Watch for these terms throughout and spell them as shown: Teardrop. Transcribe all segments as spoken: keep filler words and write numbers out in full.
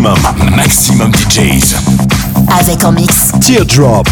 Maximum, Maximum D Js. Avec en mix Teardrop.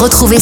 Retrouvez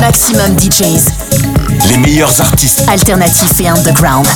Maximum D Js. Les meilleurs artistes alternatifs et underground.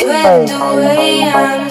Swept away and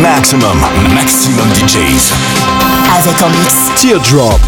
Maximum, Maximum D Js. Avec en mix Teardrop.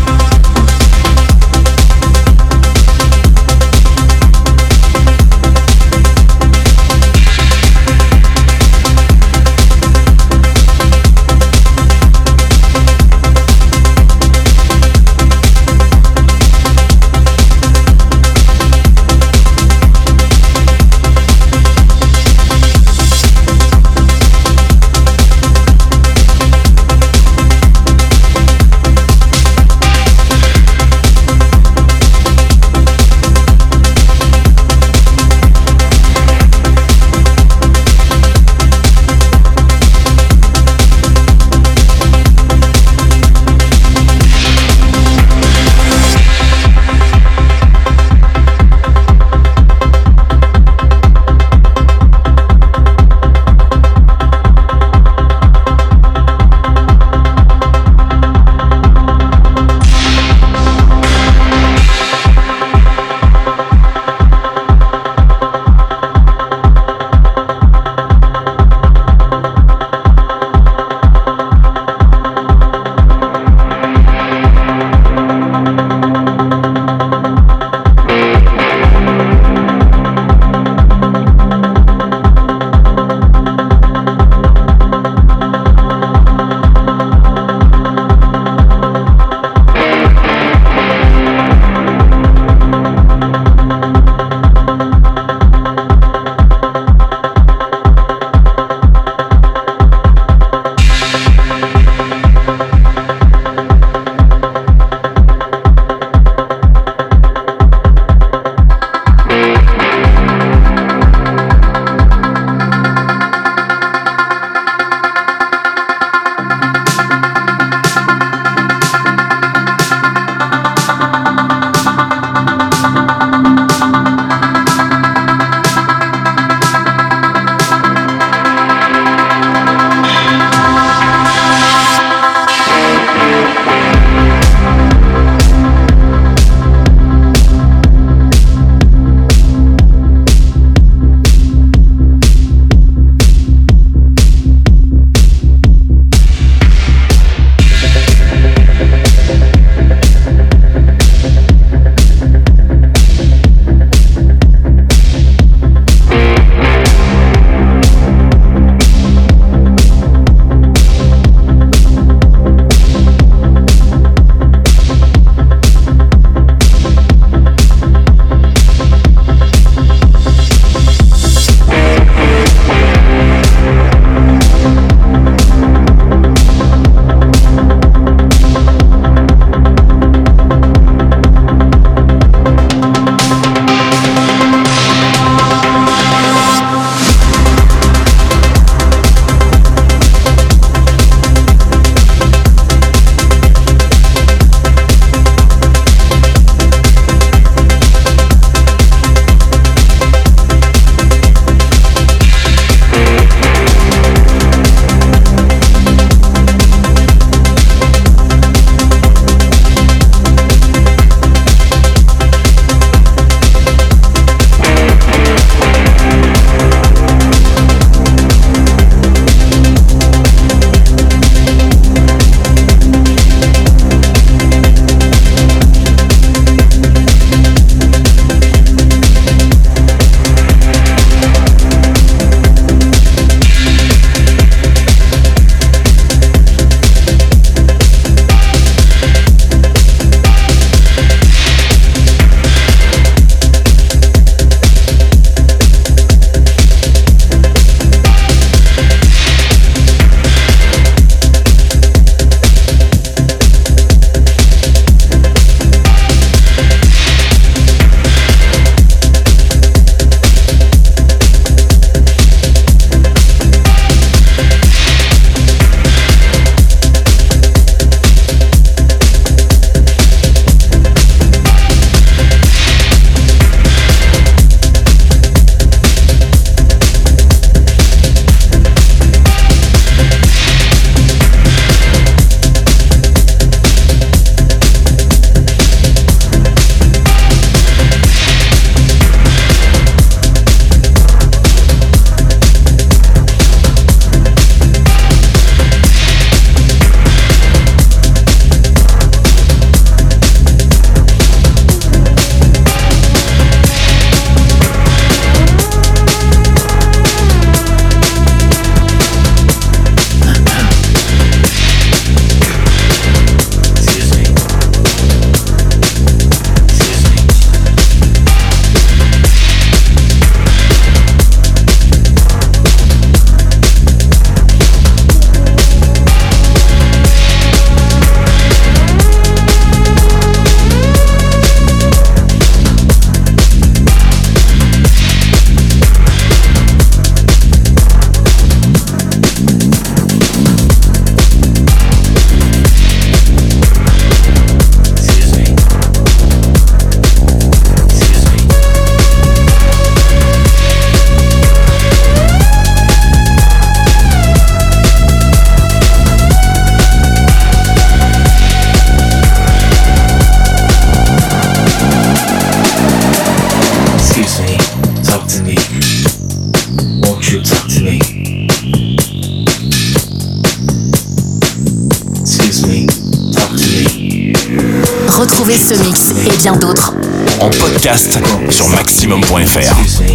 Retrouvez ce mix et bien d'autres en podcast sur maximum point F R.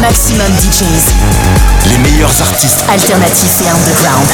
Maximum D Js, les meilleurs artistes alternatifs et underground.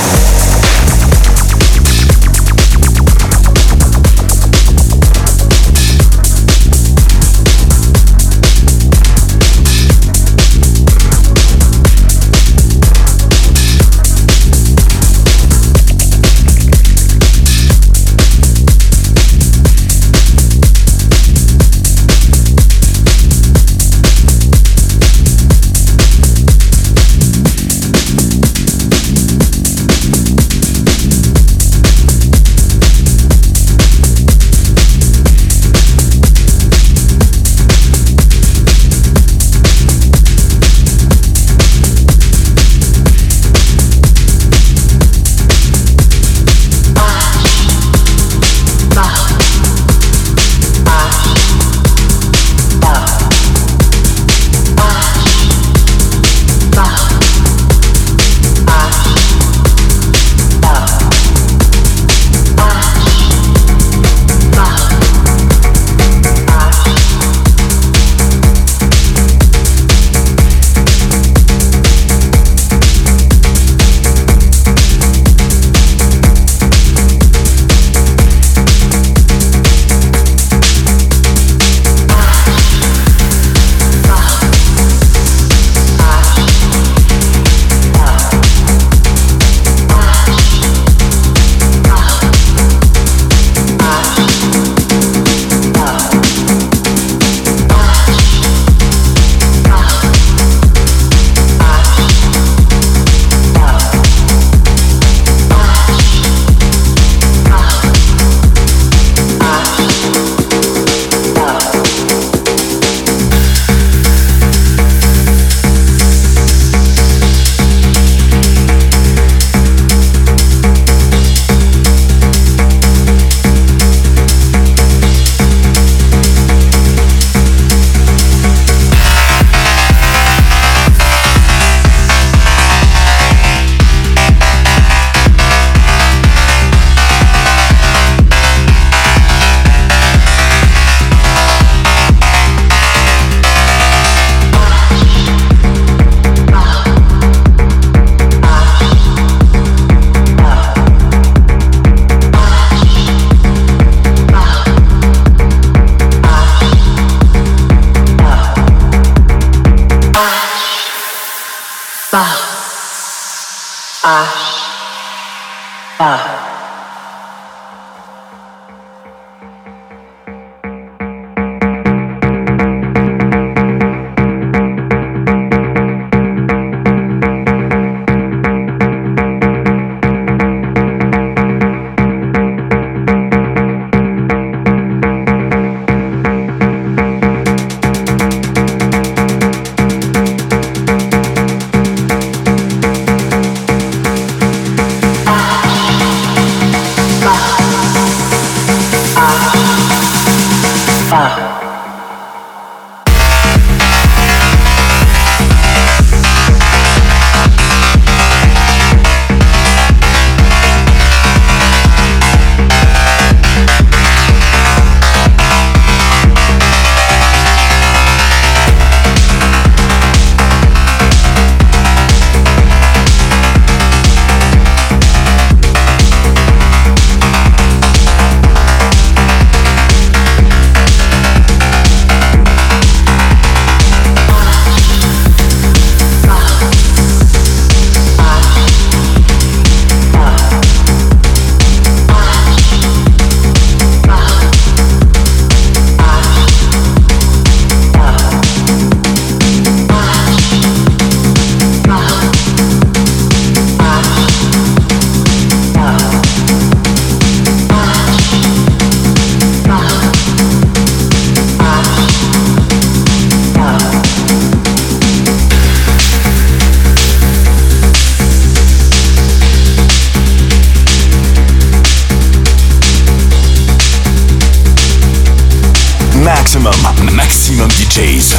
Maximum D Js.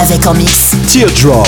Avec en mix Teardrop.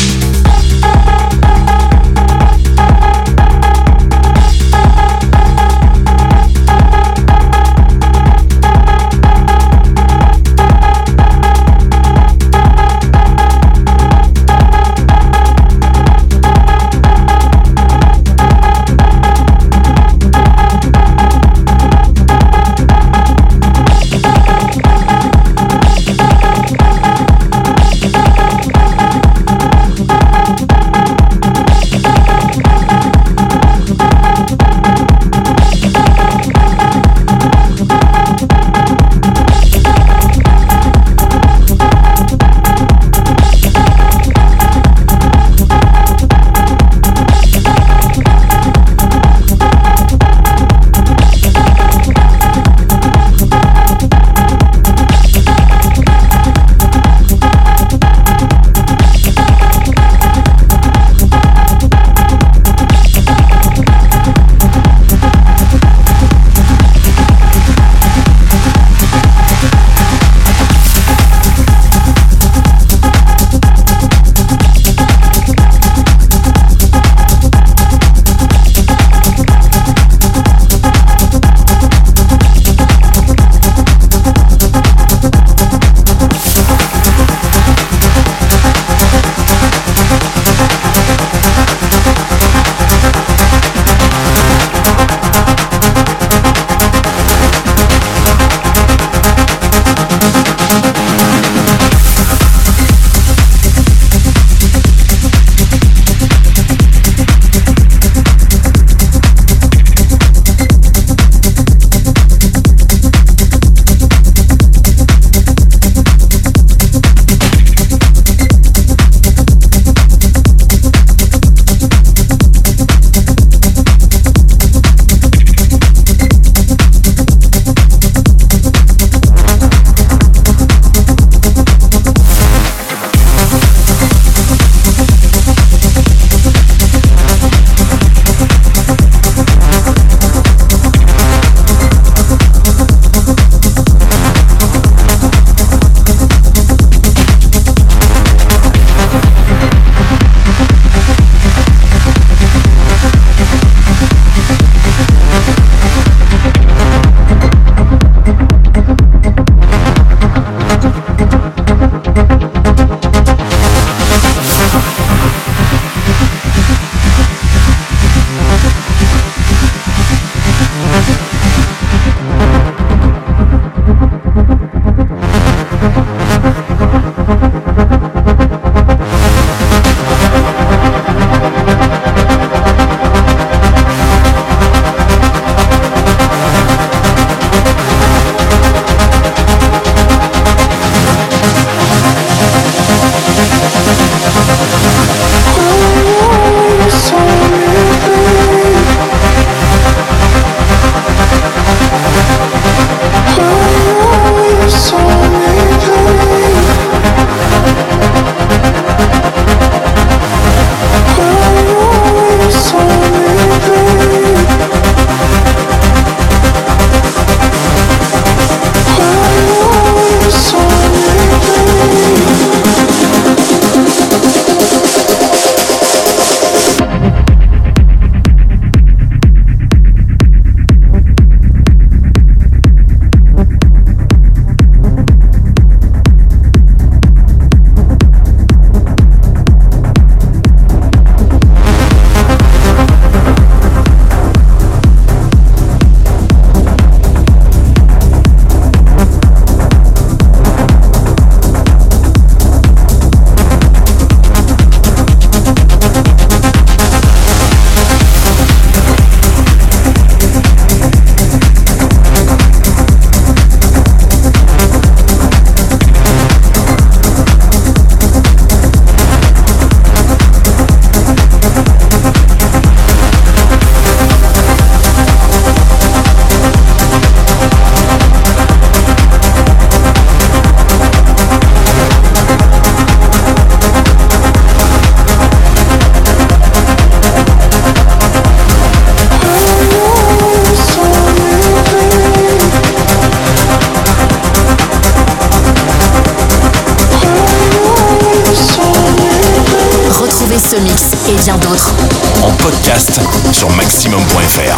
podcast sur maximum point F R.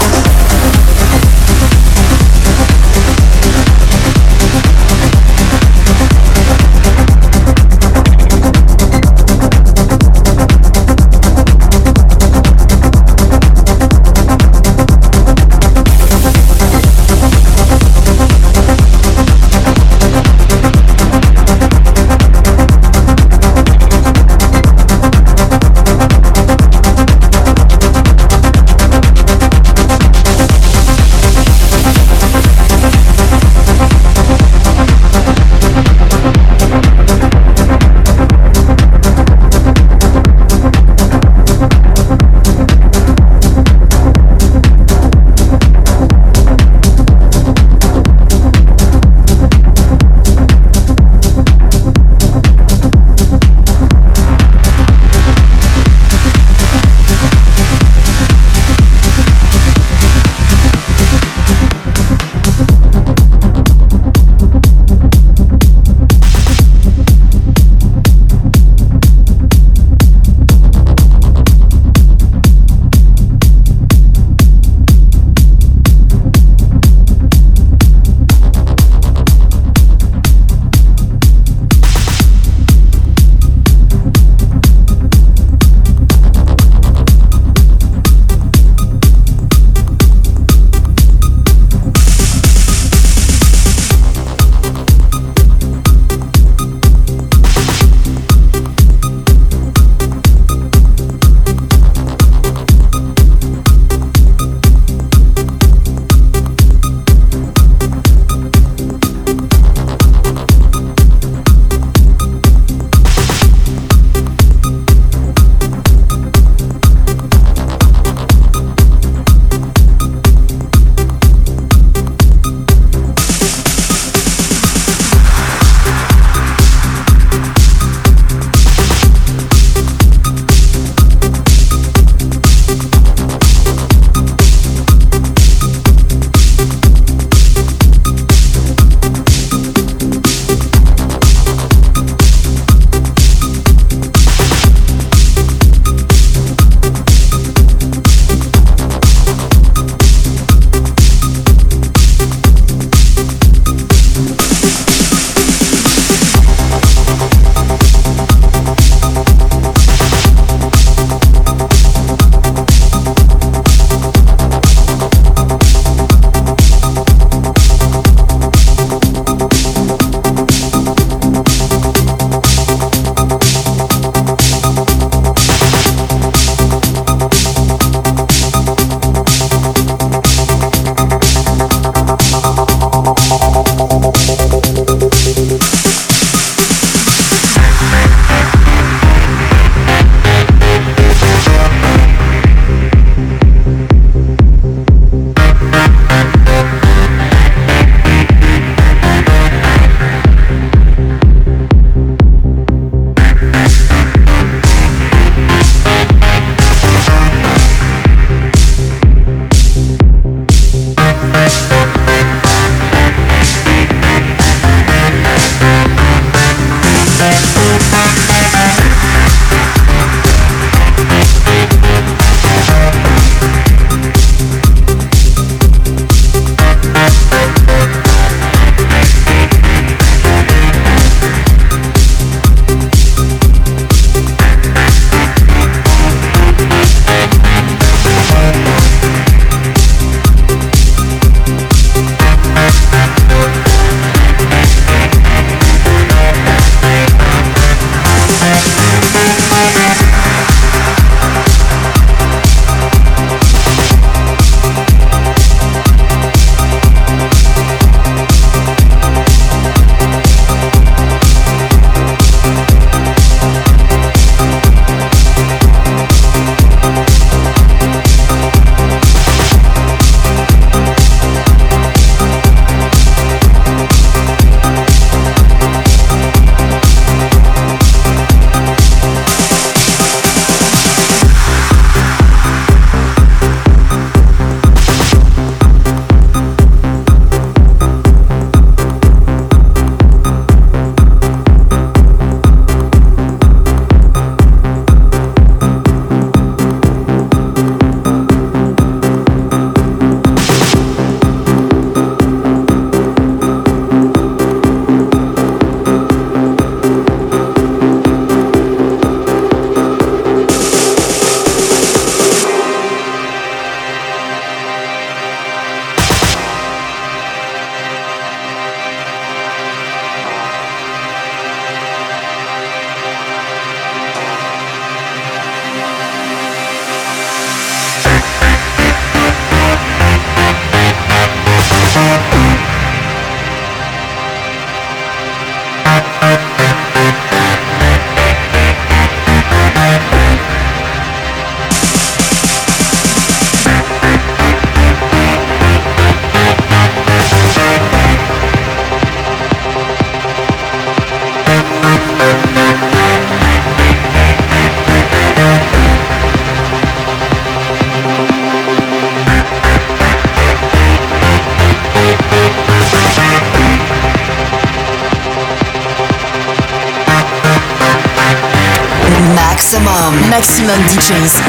Maximum, Maximum D Js.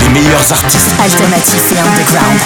Les meilleurs artistes alternatifs et underground.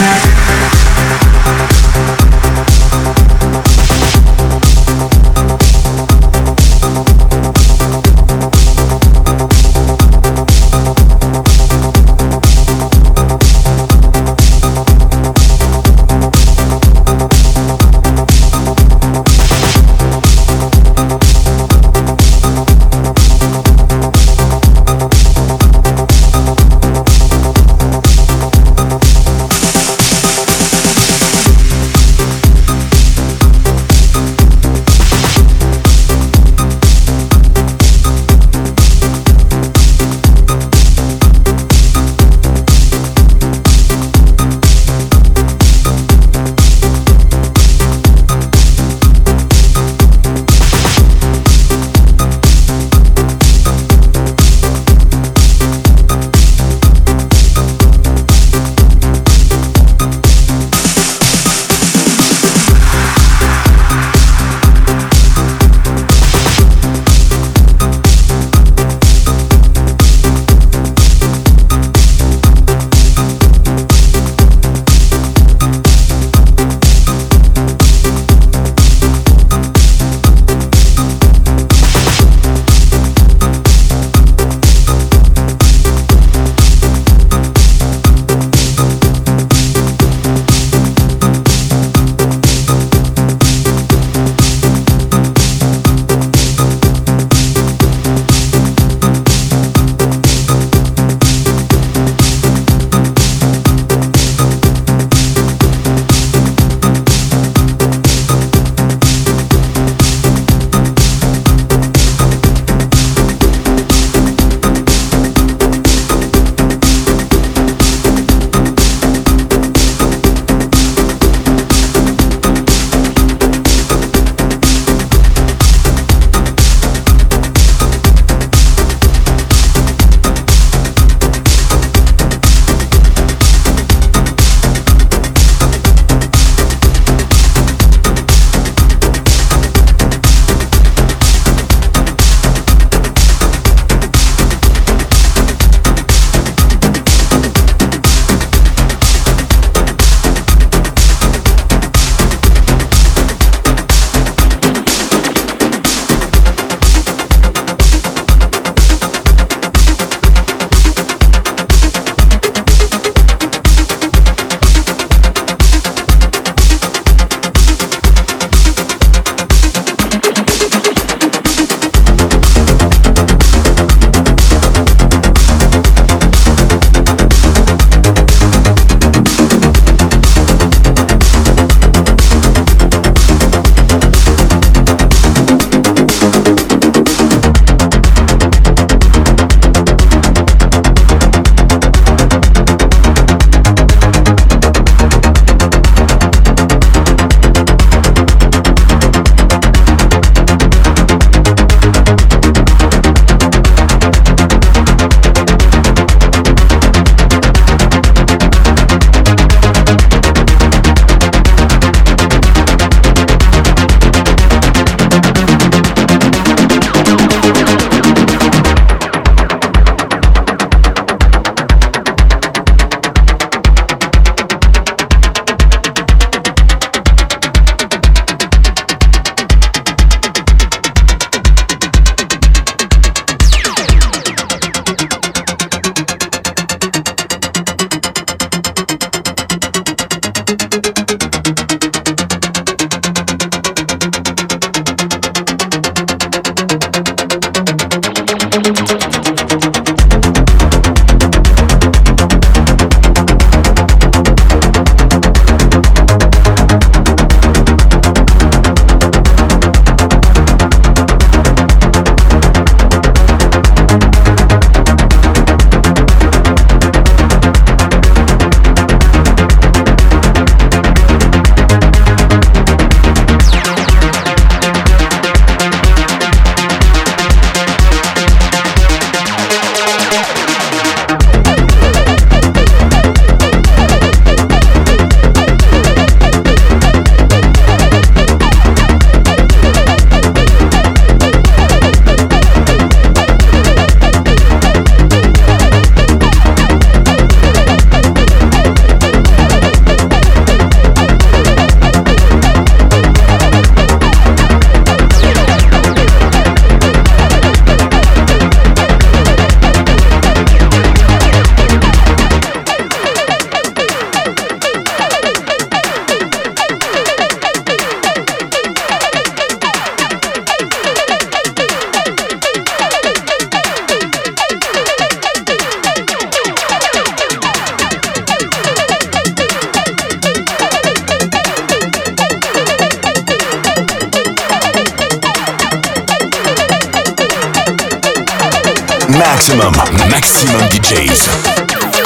Maximum, Maximum D Js.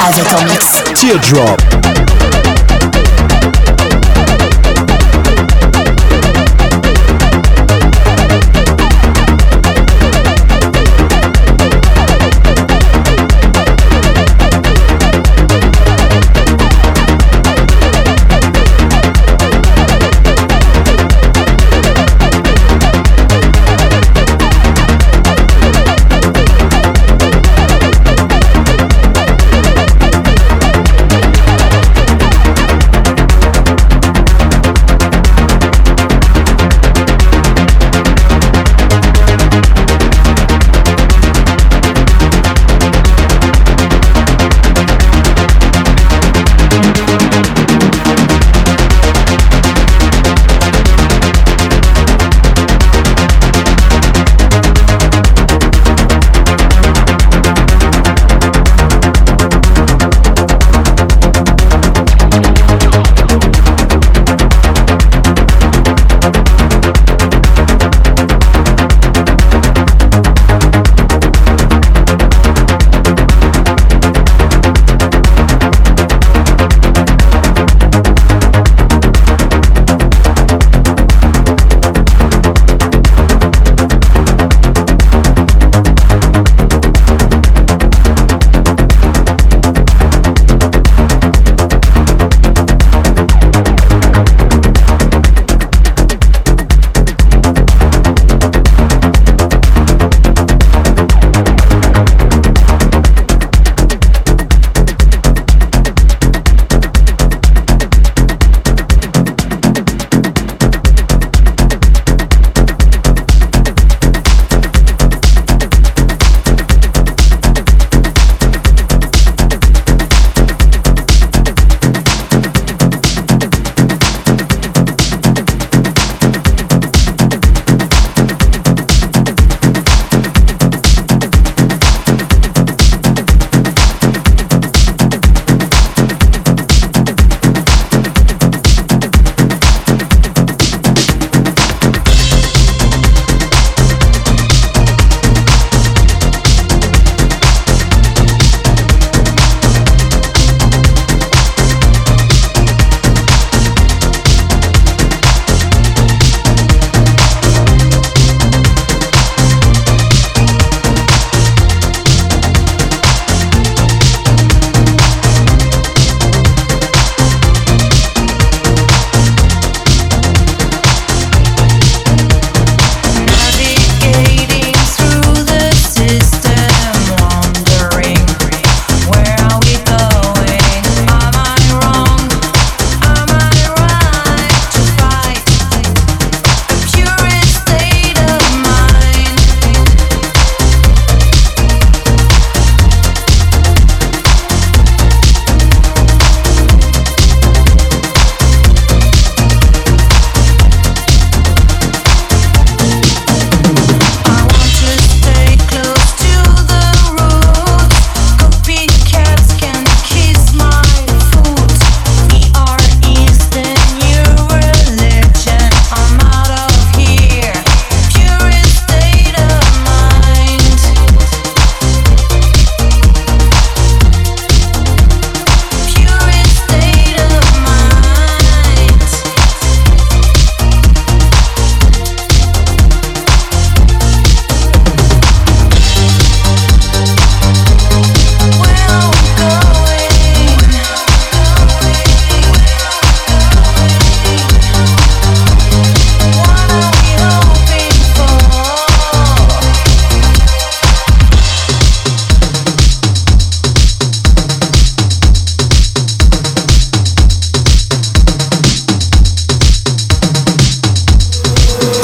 Avec en mix Teardrop.